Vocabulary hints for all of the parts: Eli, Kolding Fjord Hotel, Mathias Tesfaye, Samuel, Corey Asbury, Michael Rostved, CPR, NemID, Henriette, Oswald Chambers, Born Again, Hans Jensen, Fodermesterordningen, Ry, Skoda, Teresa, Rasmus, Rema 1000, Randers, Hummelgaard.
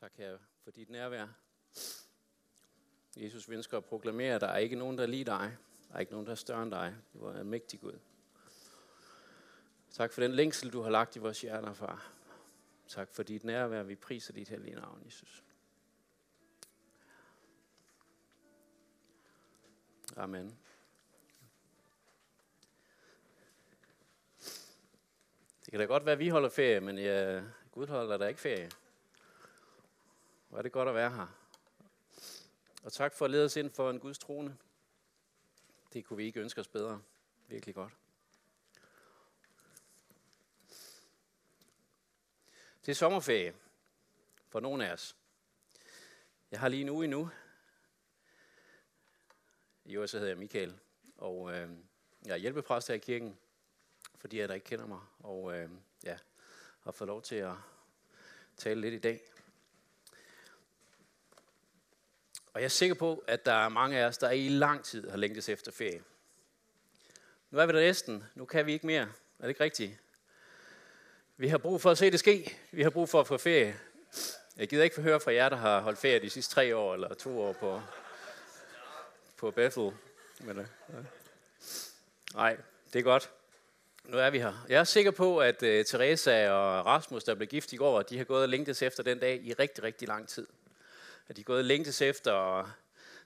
Tak, Herre, for dit nærvær. Jesus ønsker at proklamere, at der er ikke nogen, der er lige dig. Der er ikke nogen, der er større end dig. Du er mægtig Gud. Tak for den længsel, du har lagt i vores hjerter, far. Tak for dit nærvær. Vi priser dit hellige navn, Jesus. Amen. Det kan da godt være, at vi holder ferie, men Gud holder da ikke ferie. Hvor er det godt at være her. Og tak for at lede os ind for en Guds trone. Det kunne vi ikke ønske os bedre. Virkelig godt. Det er sommerferie for nogle af os. Jeg har lige en uge endnu. I øvrigt så hedder jeg Michael, og jeg er hjælpepræst her i kirken, for de her, der ikke kender mig, og har fået lov til at tale lidt i dag. Og jeg er sikker på, at der er mange af os, der i lang tid har længtes efter ferie. Nu er vi der næsten. Nu kan vi ikke mere. Er det ikke rigtigt? Vi har brug for at se det ske. Vi har brug for at få ferie. Jeg gider ikke høre fra jer, der har holdt ferie de sidste 3 år eller 2 år på Bethel. Nej, det er godt. Nu er vi her. Jeg er sikker på, at Teresa og Rasmus, der blev gift i går, de har gået og længtes efter den dag i rigtig, rigtig lang tid. At de er gået og længtes efter at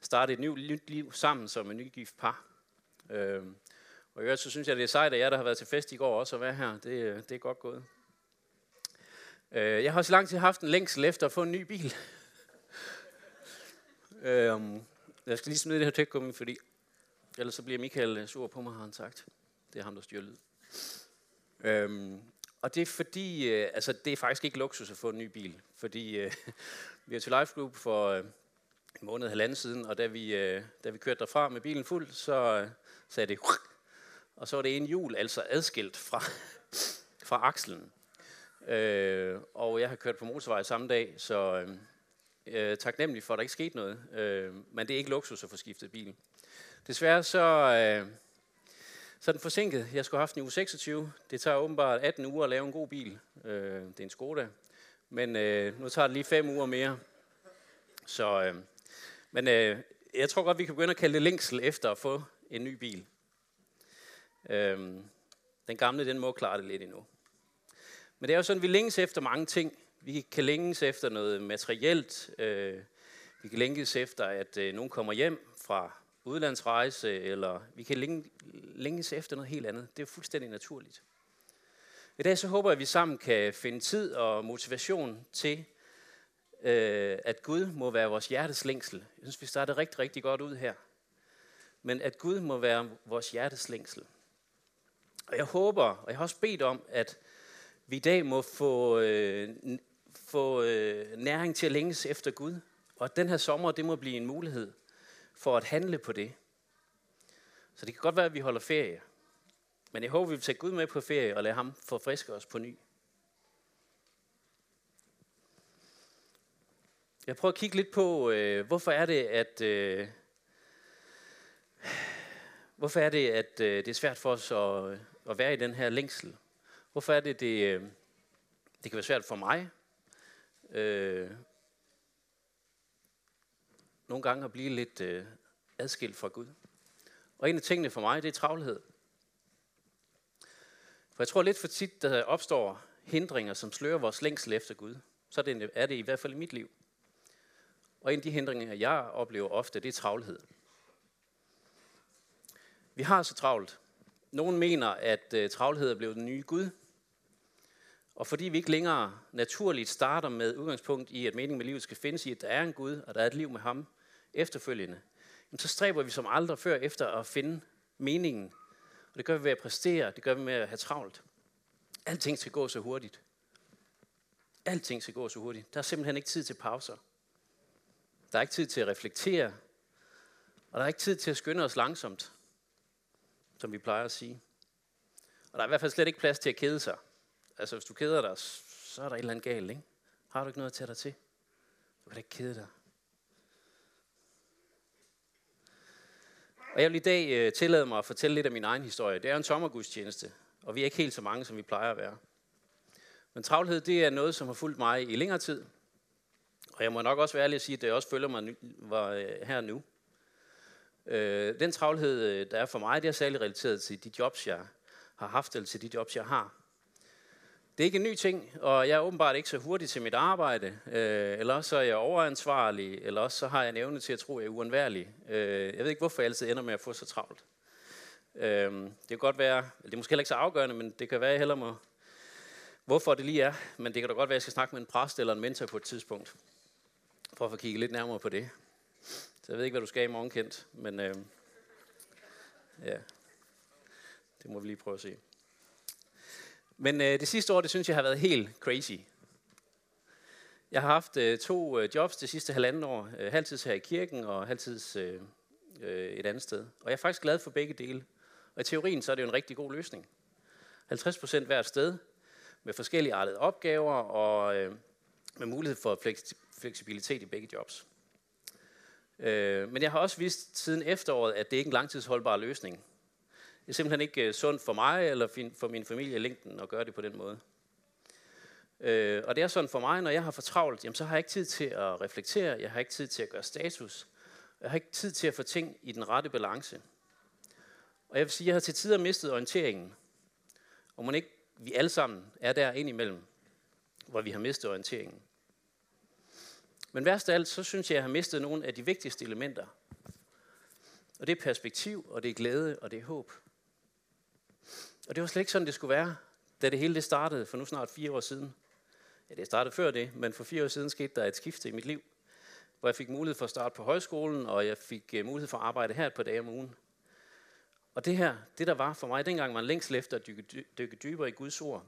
starte et nyt liv sammen som en nygift par. Og i øvrigt, så synes jeg, det er sejt, at jeg, der har været til fest i går, også at være her. Det er godt gået. Jeg har også lang tid haft en længsel efter at få en ny bil. Jeg skal lige smide det her tækkummi, fordi ellers så bliver Michael sur på mig, har han sagt. Det er ham, der styrer lyd. Og det er fordi, det er faktisk ikke luksus at få en ny bil, fordi vi er til Life Group for en måned og halvanden siden, og da vi kørte derfra med bilen fuld, så sagde det, og så var det ene hjul altså adskilt fra akslen. Og jeg har kørt på motorvej samme dag, så taknemmelig for, at der ikke skete noget, men det er ikke luksus at få skiftet bilen. Desværre så er den forsinket. Jeg skulle have haft en uge 26. Det tager åbenbart 18 uger at lave en god bil. Det er en Skoda. Men nu tager det lige 5 uger mere. Så, jeg tror godt, vi kan begynde at kalde det længsel efter at få en ny bil. Den gamle, den må klare det lidt endnu. Men det er jo sådan, vi længes efter mange ting. Vi kan længes efter noget materielt. Vi kan længes efter, at nogen kommer hjem fra udlandsrejse, eller vi kan længes efter noget helt andet. Det er jo fuldstændig naturligt. I dag så håber jeg, at vi sammen kan finde tid og motivation til, at Gud må være vores hjertes længsel. Jeg synes, vi starter rigtig, rigtig godt ud her. Men at Gud må være vores hjertes længsel. Og jeg håber, og jeg har også bedt om, at vi i dag må få næring til at længes efter Gud. Og at den her sommer, det må blive en mulighed for at handle på det. Så det kan godt være, at vi holder ferie. Men jeg håber, vi vil tage Gud med på ferie og lade ham forfriske os på ny. Jeg prøver at kigge lidt på, hvorfor er det, at det er svært for os at være i den her længsel. Hvorfor er det, det kan være svært for mig, nogle gange at blive lidt adskilt fra Gud. Og en af tingene for mig, det er travlhed. For jeg tror lidt for tit, der opstår hindringer, som slører vores længsel efter Gud. Så er det i hvert fald i mit liv. Og en af de hindringer, jeg oplever ofte, det er travlhed. Vi har så travlt. Nogle mener, at travlhed er blevet den nye Gud. Og fordi vi ikke længere naturligt starter med udgangspunkt i, at meningen med livet skal findes i, at der er en Gud, og der er et liv med ham efterfølgende, så stræber vi som aldrig før efter at finde meningen. Og det gør vi ved at præstere, det gør vi med at have travlt. Alting skal gå så hurtigt. Alting skal gå så hurtigt. Der er simpelthen ikke tid til pauser. Der er ikke tid til at reflektere. Og der er ikke tid til at skynde os langsomt, som vi plejer at sige. Og der er i hvert fald slet ikke plads til at kede sig. Altså, hvis du keder dig, så er der et eller andet galt, ikke? Har du ikke noget at tage dig til? Du kan da ikke kede dig. Og jeg vil i dag tillade mig at fortælle lidt af min egen historie. Det er en sommergudstjeneste, og vi er ikke helt så mange, som vi plejer at være. Men travlhed, det er noget, som har fulgt mig i længere tid. Og jeg må nok også være ærlig at sige, at det også følger mig her nu. Den travlhed, der er for mig, det er særligt relateret til de jobs, jeg har haft, eller til de jobs, jeg har. Det er ikke en ny ting, og jeg er åbenbart ikke så hurtig til mit arbejde. Eller så er jeg overansvarlig, eller så har jeg en evne til at tro, at jeg er uundværlig. Jeg ved ikke, hvorfor jeg altid ender med at få så travlt. Det kan godt være, det er måske heller ikke så afgørende, men det kan være, jeg hellere må, hvorfor det lige er. Men det kan da godt være, at jeg skal snakke med en præst eller en mentor på et tidspunkt. For at få kigget lidt nærmere på det. Så jeg ved ikke, hvad du skal i morgen, Kent, men ja, det må vi lige prøve at se. Men det sidste år, det synes jeg har været helt crazy. Jeg har haft to jobs det sidste halvanden år. Halvtids her i kirken og halvtids et andet sted. Og jeg er faktisk glad for begge dele. Og i teorien, så er det jo en rigtig god løsning. 50% hvert sted, med forskellige artede opgaver og med mulighed for fleksibilitet i begge jobs. Men jeg har også vist siden efteråret, at det ikke er en langtidsholdbar løsning. Det er simpelthen ikke sundt for mig eller for min familie i længden at gøre det på den måde. Og det er sådan for mig, når jeg har for travlt, jamen, så har jeg ikke tid til at reflektere, jeg har ikke tid til at gøre status, jeg har ikke tid til at få ting i den rette balance. Og jeg vil sige, at jeg har til tider mistet orienteringen. Og mon ikke vi alle sammen er der indimellem, hvor vi har mistet orienteringen. Men værst af alt, så synes jeg, at jeg har mistet nogle af de vigtigste elementer. Og det er perspektiv, og det er glæde, og det er håb. Og det var slet ikke sådan, det skulle være, da det hele det startede for nu snart 4 år siden. Ja, det startede før det, men for 4 år siden skete der et skifte i mit liv, hvor jeg fik mulighed for at starte på højskolen, og jeg fik mulighed for at arbejde her på dage om ugen. Og det her, det der var for mig dengang, var en længsel efter at dykke dybere i Guds ord.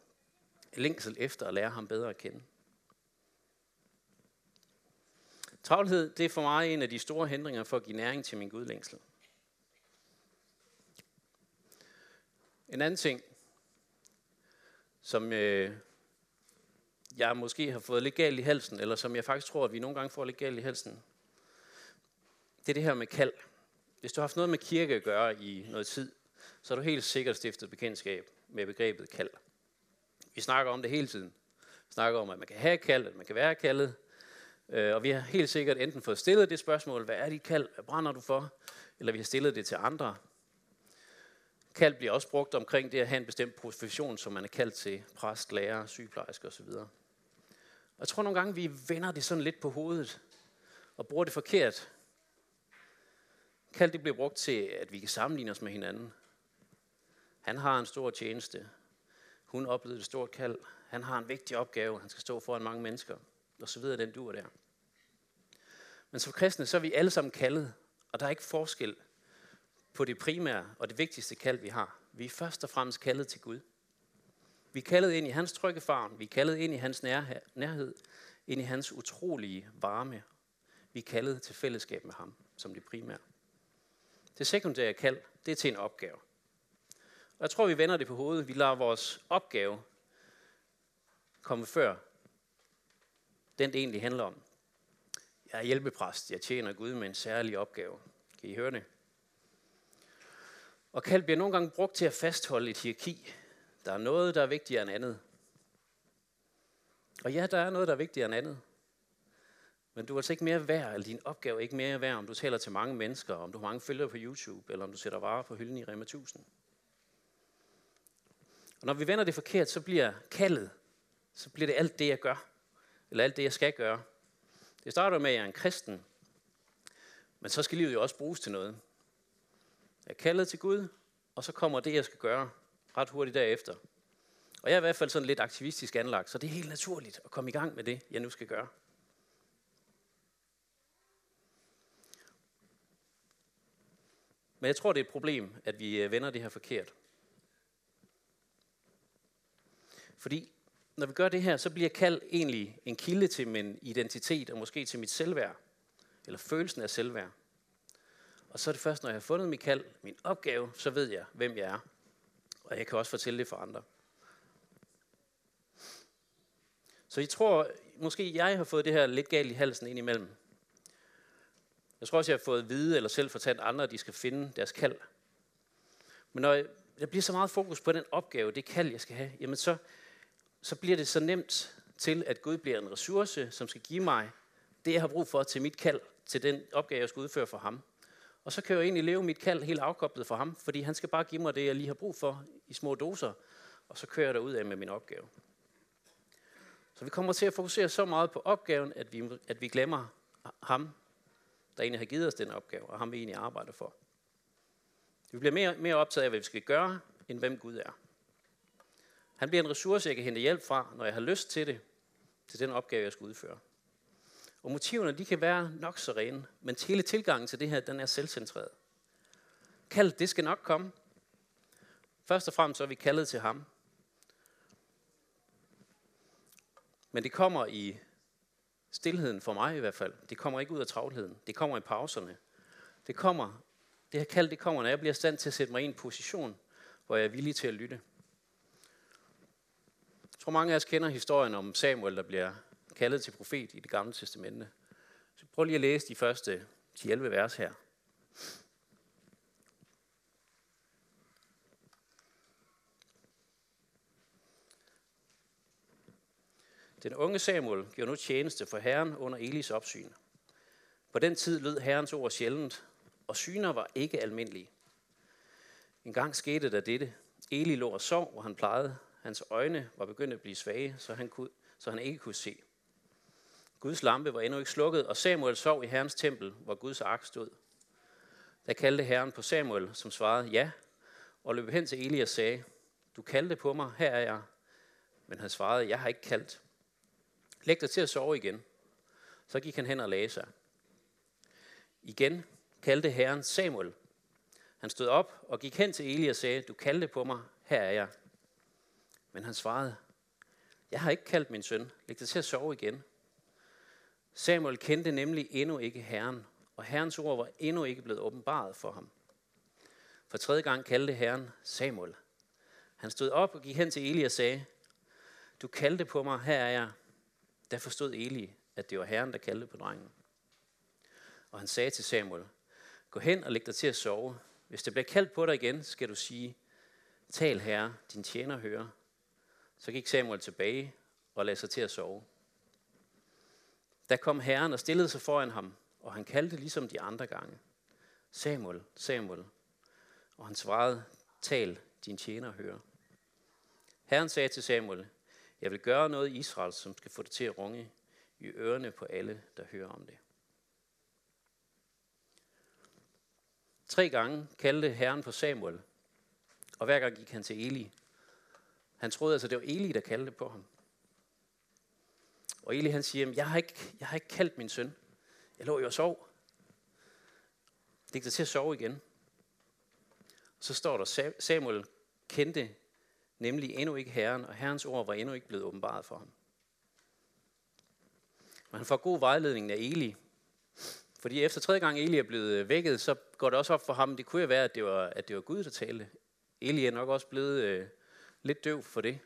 En længsel efter at lære ham bedre at kende. Travlhed, det er for mig en af de store hindringer for at give næring til min gudlængsel. En anden ting, som jeg måske har fået lidt galt i halsen, eller som jeg faktisk tror, at vi nogle gange får lidt galt i halsen, det er det her med kald. Hvis du har haft noget med kirke at gøre i noget tid, så er du helt sikkert stiftet bekendtskab med begrebet kald. Vi snakker om det hele tiden. Vi snakker om, at man kan have kald, at man kan være kaldet. Og vi har helt sikkert enten fået stillet det spørgsmål, hvad er dit kald, hvad brænder du for? Eller vi har stillet det til andre. Kald bliver også brugt omkring det at have en bestemt profession, som man er kaldt til. Præst, lærer, sygeplejerske osv. Og jeg tror nogle gange, vi vender det sådan lidt på hovedet og bruger det forkert. Kald det bliver brugt til, at vi kan sammenligne os med hinanden. Han har en stor tjeneste. Hun oplevede et stort kald. Han har en vigtig opgave. Han skal stå foran mange mennesker. Og så videre, den dur der. Men som kristne, så er vi alle sammen kaldet, og der er ikke forskel på det primære og det vigtigste kald, vi har. Vi er først og fremmest kaldet til Gud. Vi er kaldet ind i hans trygge favn, vi er kaldet ind i hans nærhed, ind i hans utrolige varme. Vi er kaldet til fællesskab med ham, som det primære. Det sekundære kald, det er til en opgave. Og jeg tror, vi vender det på hovedet. Vi lader vores opgave komme før den det egentlig handler om. Jeg er hjælpepræst, jeg tjener Gud med en særlig opgave. Kan I høre det? Og kald bliver nogle gange brugt til at fastholde et hierarki. Der er noget, der er vigtigere end andet. Og ja, der er noget, der er vigtigere end andet. Men du er altså ikke mere værd, eller din opgave er ikke mere værd, om du taler til mange mennesker, om du har mange følgere på YouTube, eller om du sætter varer på hylden i Rema 1000. Og når vi vender det forkert, så bliver kaldet, så bliver det alt det, jeg gør. Eller alt det, jeg skal gøre. Det starter med, at jeg er en kristen. Men så skal livet jo også bruges til noget. Jeg er kaldet til Gud, og så kommer det, jeg skal gøre ret hurtigt derefter. Og jeg er i hvert fald sådan lidt aktivistisk anlagt, så det er helt naturligt at komme i gang med det, jeg nu skal gøre. Men jeg tror, det er et problem, at vi vender det her forkert. Fordi når vi gør det her, så bliver kald egentlig en kilde til min identitet, og måske til mit selvværd, eller følelsen af selvværd. Og så er det først, når jeg har fundet mit kald, min opgave, så ved jeg, hvem jeg er. Og jeg kan også fortælle det for andre. Så I tror, måske jeg har fået det her lidt galt i halsen indimellem. Jeg tror også, jeg har fået at vide, eller selv fortalt andre, at de skal finde deres kald. Men når der bliver så meget fokus på den opgave, det kald, jeg skal have, jamen så bliver det så nemt til, at Gud bliver en ressource, som skal give mig det, jeg har brug for til mit kald, til den opgave, jeg skal udføre for ham. Og så kan jeg jo egentlig leve mit kald helt afkoblet for ham, fordi han skal bare give mig det, jeg lige har brug for i små doser, og så kører jeg derudad med min opgave. Så vi kommer til at fokusere så meget på opgaven, at vi glemmer ham, der egentlig har givet os den opgave, og ham vi egentlig arbejder for. Vi bliver mere optaget af, hvad vi skal gøre, end hvem Gud er. Han bliver en ressource, jeg kan hente hjælp fra, når jeg har lyst til det, til den opgave, jeg skal udføre. Og motiverne, de kan være nok så rene, men hele tilgangen til det her, den er selvcentreret. Kaldet, det skal nok komme. Først og fremmest så er vi kaldet til ham. Men det kommer i stilheden, for mig i hvert fald. Det kommer ikke ud af travlheden. Det kommer i pauserne. Det her kald, det kommer, når jeg bliver i stand til at sætte mig i en position, hvor jeg er villig til at lytte. Jeg tror, mange af os kender historien om Samuel, der bliver kaldet til profet i det gamle testamente. Så prøv lige at læse de første 10-11 vers her. Den unge Samuel gjorde nu tjeneste for Herren under Elis opsyn. På den tid lød Herrens ord sjældent, og syner var ikke almindelige. En gang skete der dette. Eli lå og sov, hvor han plejede. Hans øjne var begyndt at blive svage, så han ikke kunne se. Guds lampe var endnu ikke slukket, og Samuel sov i Herrens tempel, hvor Guds ark stod. Da kaldte Herren på Samuel, som svarede ja, og løb hen til Eli og sagde, du kaldte på mig, her er jeg. Men han svarede, jeg har ikke kaldt. Læg dig til at sove igen. Så gik han hen og lagde sig. Igen kaldte Herren Samuel. Han stod op og gik hen til Eli og sagde, du kaldte på mig, her er jeg. Men han svarede, jeg har ikke kaldt min søn, læg dig til at sove igen. Samuel kendte nemlig endnu ikke Herren, og Herrens ord var endnu ikke blevet åbenbaret for ham. For tredje gang kaldte Herren Samuel. Han stod op og gik hen til Eli og sagde, du kaldte på mig, her er jeg. Da forstod Eli, at det var Herren, der kaldte på drengen. Og han sagde til Samuel, gå hen og læg dig til at sove. Hvis det bliver kaldt på dig igen, skal du sige, tal herre, din tjener hører. Så gik Samuel tilbage og lagde sig til at sove. Da kom Herren og stillede sig foran ham, og han kaldte ligesom de andre gange. Samuel, Samuel. Og han svarede, tal, din tjener hører. Herren sagde til Samuel, jeg vil gøre noget i Israel, som skal få det til at runge i ørerne på alle, der hører om det. 3 gange kaldte Herren på Samuel, og hver gang gik han til Eli. Han troede altså, det var Eli, der kaldte på ham. Og Eli han siger, jeg har ikke kaldt min søn. Jeg lå jo og sov. Læg dig til at sove igen. Så står der, Samuel kendte nemlig endnu ikke Herren, og Herrens ord var endnu ikke blevet åbenbaret for ham. Men han får god vejledning af Eli. Fordi efter 3. gang Eli er blevet vækket, så går det også op for ham, det kunne jo være, at det var Gud, der talte. Eli er nok også blevet lidt døv for det.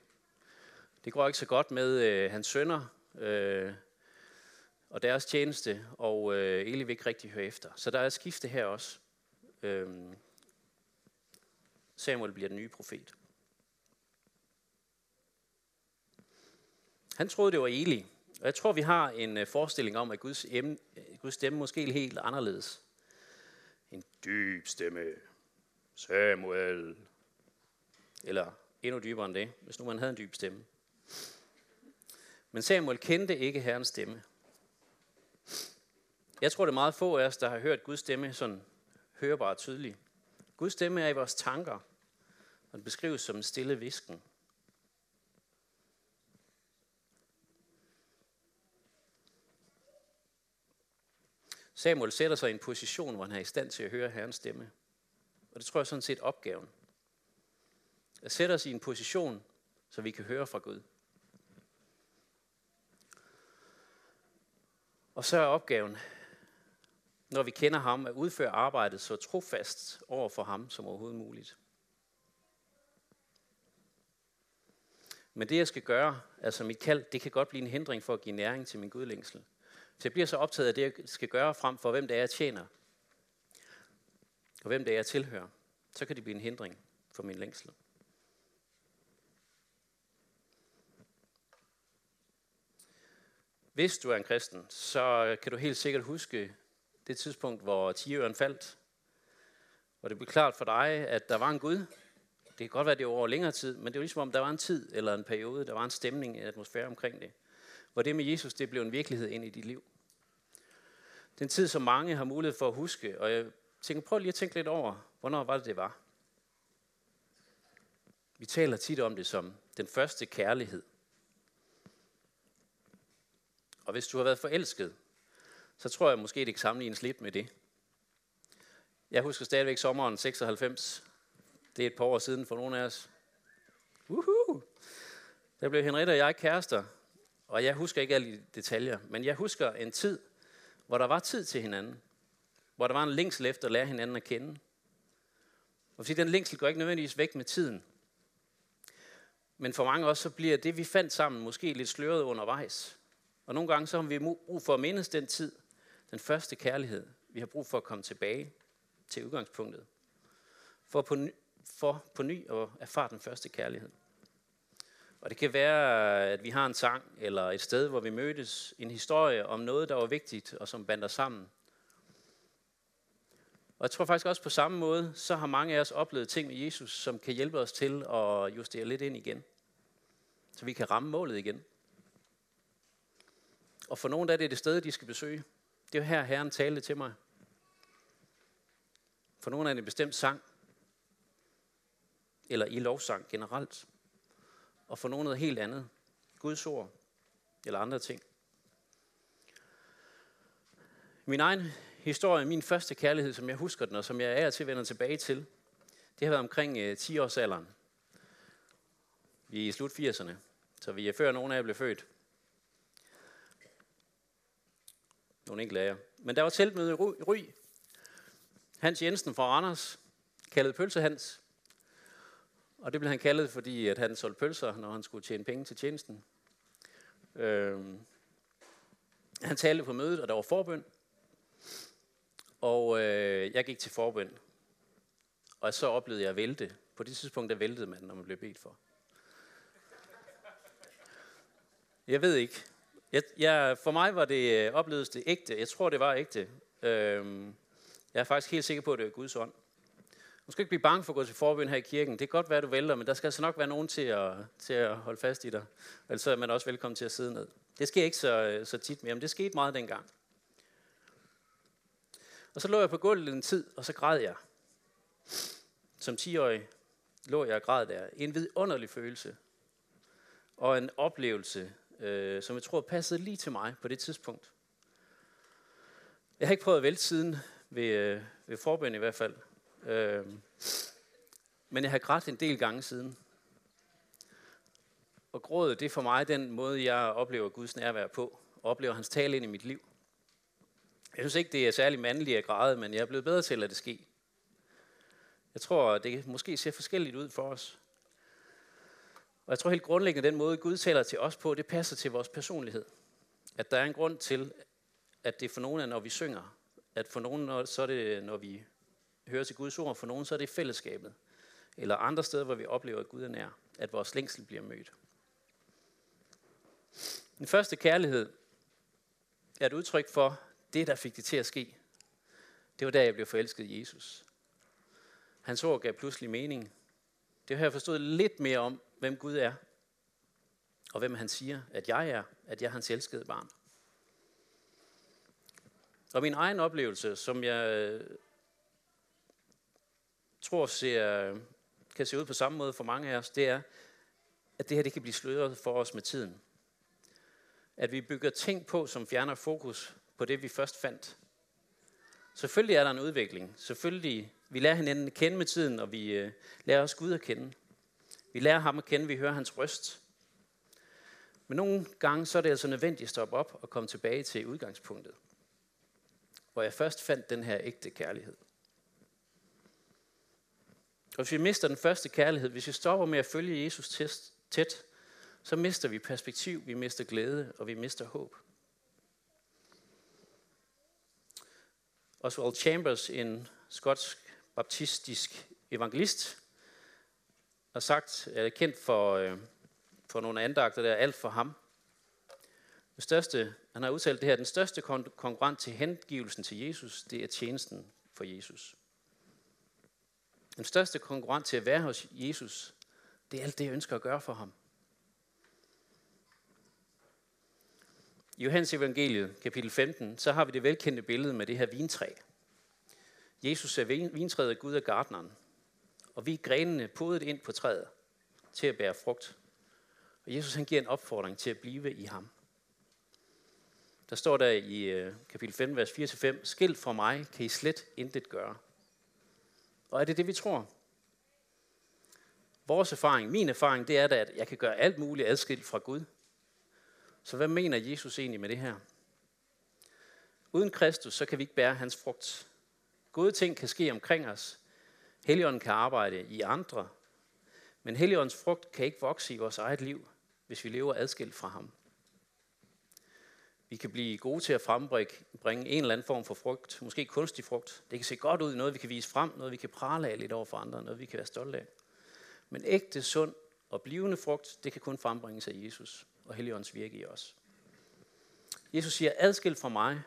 Det går ikke så godt med hans sønner og deres tjeneste, og Eli vil ikke rigtig høre efter. Så der er et skifte her også. Samuel bliver den nye profet. Han troede, det var Eli. Og jeg tror, vi har en forestilling om, at Guds stemme måske helt anderledes. En dyb stemme. Samuel. Eller endnu dybere end det, hvis nu man havde en dyb stemme. Men Samuel kendte ikke Herrens stemme. Jeg tror, det er meget få af os, der har hørt Guds stemme sådan hørbar og tydelig. Guds stemme er i vores tanker, og den beskrives som en stille hvisken. Samuel sætter sig i en position, hvor han er i stand til at høre Herrens stemme. Og det tror jeg sådan set opgaven. At sætte os i en position, så vi kan høre fra Gud. Og så er opgaven, når vi kender ham, at udføre arbejdet så trofast over for ham som overhovedet muligt. Men det jeg skal gøre, altså mit kald, det kan godt blive en hindring for at give næring til min gudlængsel. Så jeg bliver så optaget af det, jeg skal gøre, frem for hvem det er, jeg tjener, og hvem det er, jeg tilhører. Så kan det blive en hindring for min længsel. Hvis du er en kristen, så kan du helt sikkert huske det tidspunkt, hvor tiøren faldt. Og det blev klart for dig, at der var en Gud. Det kan godt være, det var over længere tid, men det var ligesom om, der var en tid eller en periode, der var en stemning, en atmosfære omkring det. Hvor det med Jesus, det blev en virkelighed ind i dit liv. Det er en tid, som mange har mulighed for at huske, og jeg tænker, prøv lige at tænke lidt over, hvornår var det, det var. Vi taler tit om det som den første kærlighed. Og hvis du har været forelsket, så tror jeg måske, det kan sammenlignes lidt med det. Jeg husker stadigvæk sommeren 96. Det er et par år siden for nogle af os. Woohoo! Der blev Henriette og jeg kærester, og jeg husker ikke alle detaljer, men jeg husker en tid, hvor der var tid til hinanden. Hvor der var en længsel efter at lære hinanden at kende. Og fordi den længsel går ikke nødvendigvis væk med tiden. Men for mange også, så bliver det, vi fandt sammen, måske lidt sløret undervejs. Og nogle gange så har vi brug for at mindes den tid, den første kærlighed. Vi har brug for at komme tilbage til udgangspunktet. For på ny at erfare den første kærlighed. Og det kan være, at vi har en sang eller et sted, hvor vi mødtes. En historie om noget, der var vigtigt og som bandt os sammen. Og jeg tror faktisk også på samme måde, så har mange af os oplevet ting med Jesus, som kan hjælpe os til at justere lidt ind igen. Så vi kan ramme målet igen. Og for nogen der er det sted, de skal besøge. Det er her, Herren talte til mig. For nogen er det en bestemt sang. Eller i lovsang generelt. Og for nogen noget helt andet. Guds ord. Eller andre ting. Min egen historie, min første kærlighed, som jeg husker den, og som jeg af og til vender tilbage til, det har været omkring 10-årsalderen. Vi er i slut 80'erne, så vi er før nogen af jer blev født. Nogle enkelte af jer. Men der var teltmøde i Ry. Hans Jensen fra Randers, kaldet Pølsehans. Og det blev han kaldet, fordi at han solgte pølser, når han skulle tjene penge til tjenesten. Han talte på mødet, og der var forbøn. Og jeg gik til forbøn. Og så oplevede jeg at vælte. På det tidspunkt, der væltede man, når man blev bedt for. Jeg ved ikke. For mig var det opleves det ægte. Jeg tror, det var ægte. Jeg er faktisk helt sikker på, at det var Guds ånd. Du skal ikke blive bange for at gå til forbøn her i kirken. Det kan godt være, at du vælter, men der skal altså nok være nogen til at holde fast i dig. Ellers er man også velkommen til at sidde ned. Det sker ikke så tit mere, men det skete meget dengang. Og så lå jeg på gulvet en tid, og så græd jeg. Som 10-årig lå jeg og græd der. En vidunderlig følelse og en oplevelse, som jeg tror passede lige til mig på det tidspunkt. Jeg har ikke prøvet at vælte siden ved forbøn i hvert fald. Men jeg har grædt en del gange siden. Og grådet, det er for mig den måde, jeg oplever Guds nærvær på. Og oplever hans tale ind i mit liv. Jeg synes ikke, det er særlig mandligt at græde, men jeg er blevet bedre til at lade det ske. Jeg tror, det måske ser forskelligt ud for os. Og jeg tror helt grundlæggende, den måde Gud taler til os på, det passer til vores personlighed. At der er en grund til, at det for nogen er, når vi synger. At for nogen så er det, når vi hører til Guds ord, for nogen så er det fællesskabet. Eller andre steder, hvor vi oplever, at Gud er nær. At vores længsel bliver mødt. Den første kærlighed er et udtryk for det, der fik det til at ske. Det var der, jeg blev forelsket i Jesus. Hans ord gav pludselig mening. Det har jeg forstået lidt mere om, hvem Gud er. Og hvem han siger, at jeg er. At jeg er hans elskede barn. Og min egen oplevelse, som jeg tror kan se ud på samme måde for mange af os, det er, at det her det kan blive sløret for os med tiden. At vi bygger ting på, som fjerner fokus på det, vi først fandt. Selvfølgelig er der en udvikling. Selvfølgelig, vi lærer hinanden at kende med tiden, og vi lærer også Gud at kende. Vi lærer ham at kende, vi hører hans røst. Men nogle gange, så er det altså nødvendigt at stoppe op og komme tilbage til udgangspunktet. Hvor jeg først fandt den her ægte kærlighed. Og hvis vi mister den første kærlighed, hvis vi stopper med at følge Jesus tæt, så mister vi perspektiv, vi mister glæde, og vi mister håb. Oswald Chambers, en skotsk baptistisk evangelist, har sagt, er kendt for nogle andagter, der er alt for ham. Han har udtalt det her, den største konkurrent til hengivelsen til Jesus, det er tjenesten for Jesus. Den største konkurrent til at være hos Jesus, det er alt det, jeg ønsker at gøre for ham. I Johannes evangeliet, kapitel 15, så har vi det velkendte billede med det her vintræ. Jesus er vintræet, Gud er gartneren. Og vi er grenene podet ind på træet til at bære frugt. Og Jesus han giver en opfordring til at blive i ham. Der står der i kapitel 5, vers 4-5, skilt fra mig kan I slet intet gøre. Og er det det, vi tror? Vores erfaring, min erfaring, det er da, at jeg kan gøre alt muligt adskilt fra Gud. Så hvad mener Jesus egentlig med det her? Uden Kristus, så kan vi ikke bære hans frugt. Gode ting kan ske omkring os. Helligånden kan arbejde i andre. Men Helligåndens frugt kan ikke vokse i vores eget liv, hvis vi lever adskilt fra ham. Vi kan blive gode til at frembringe en eller anden form for frugt, måske kunstig frugt. Det kan se godt ud, noget vi kan vise frem, noget vi kan prale af lidt over for andre, noget vi kan være stolte af. Men ægte, sund og blivende frugt, det kan kun frembringes af Jesus og Helligåndens virke i os. Jesus siger, adskilt fra mig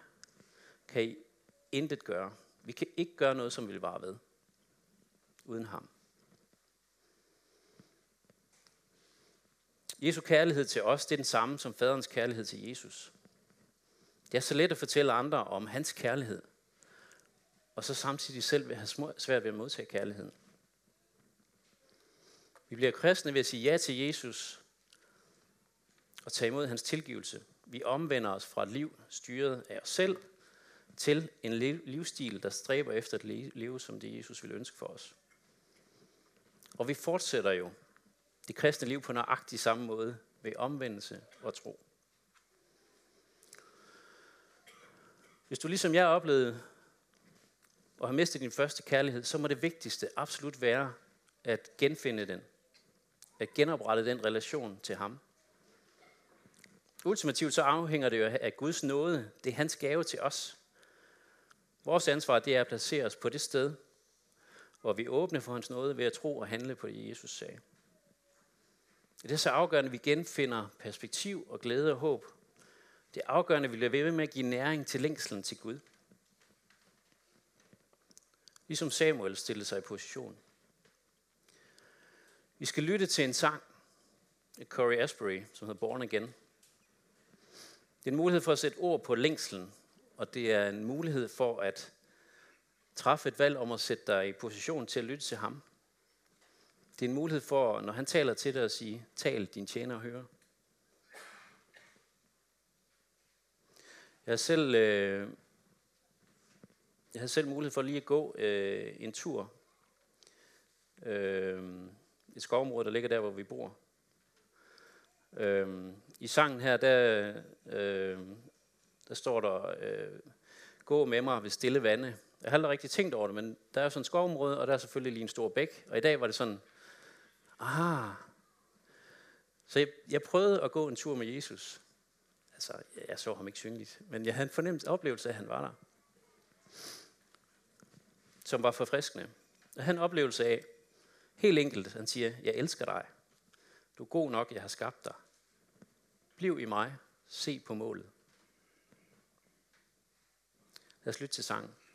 kan I intet gøre. Vi kan ikke gøre noget, som vil vare ved, uden ham. Jesu kærlighed til os, det er den samme som faderens kærlighed til Jesus. Det er så let at fortælle andre om hans kærlighed, og så samtidig selv vil have svært ved at modtage kærligheden. Vi bliver kristne ved at sige ja til Jesus og tage imod hans tilgivelse. Vi omvender os fra et liv styret af os selv til en livsstil, der stræber efter at leve, som det Jesus vil ønske for os. Og vi fortsætter jo det kristne liv på nøjagtig samme måde ved omvendelse og tro. Hvis du ligesom jeg oplevede og har mistet din første kærlighed, så må det vigtigste absolut være at genfinde den. At genoprette den relation til ham. Ultimativt så afhænger det jo af Guds nåde. Det er hans gave til os. Vores ansvar det er at placere os på det sted, hvor vi åbner for hans nåde ved at tro og handle på det, Jesus sagde. Det er så afgørende, at vi genfinder perspektiv og glæde og håb. Det er afgørende, at vi bliver ved med at give næring til længslen til Gud. Ligesom Samuel stillede sig i position. Vi skal lytte til en sang af Corey Asbury, som hedder Born Again. Det er en mulighed for at sætte ord på længslen, og det er en mulighed for at træffe et valg om at sætte dig i position til at lytte til ham. Det er en mulighed for, når han taler til dig, at sige, tal din tjener og hører. Jeg havde selv mulighed for lige at gå en tur. Et skovområde, der ligger der, hvor vi bor. I sangen her, der står der, gå med mig ved stille vande. Jeg har aldrig rigtig tænkt over det, men der er jo sådan et skovområde, og der er selvfølgelig lige en stor bæk. Og i dag var det sådan, Så jeg prøvede at gå en tur med Jesus. Altså, jeg så ham ikke synligt, men jeg havde en fornemmelse oplevelse af, at han var der. Som var forfriskende. Jeg havde en oplevelse af, helt enkelt, han siger, jeg elsker dig. Du er god nok, jeg har skabt dig. Bliv i mig. Se på målet. Lad os lytte til sangen.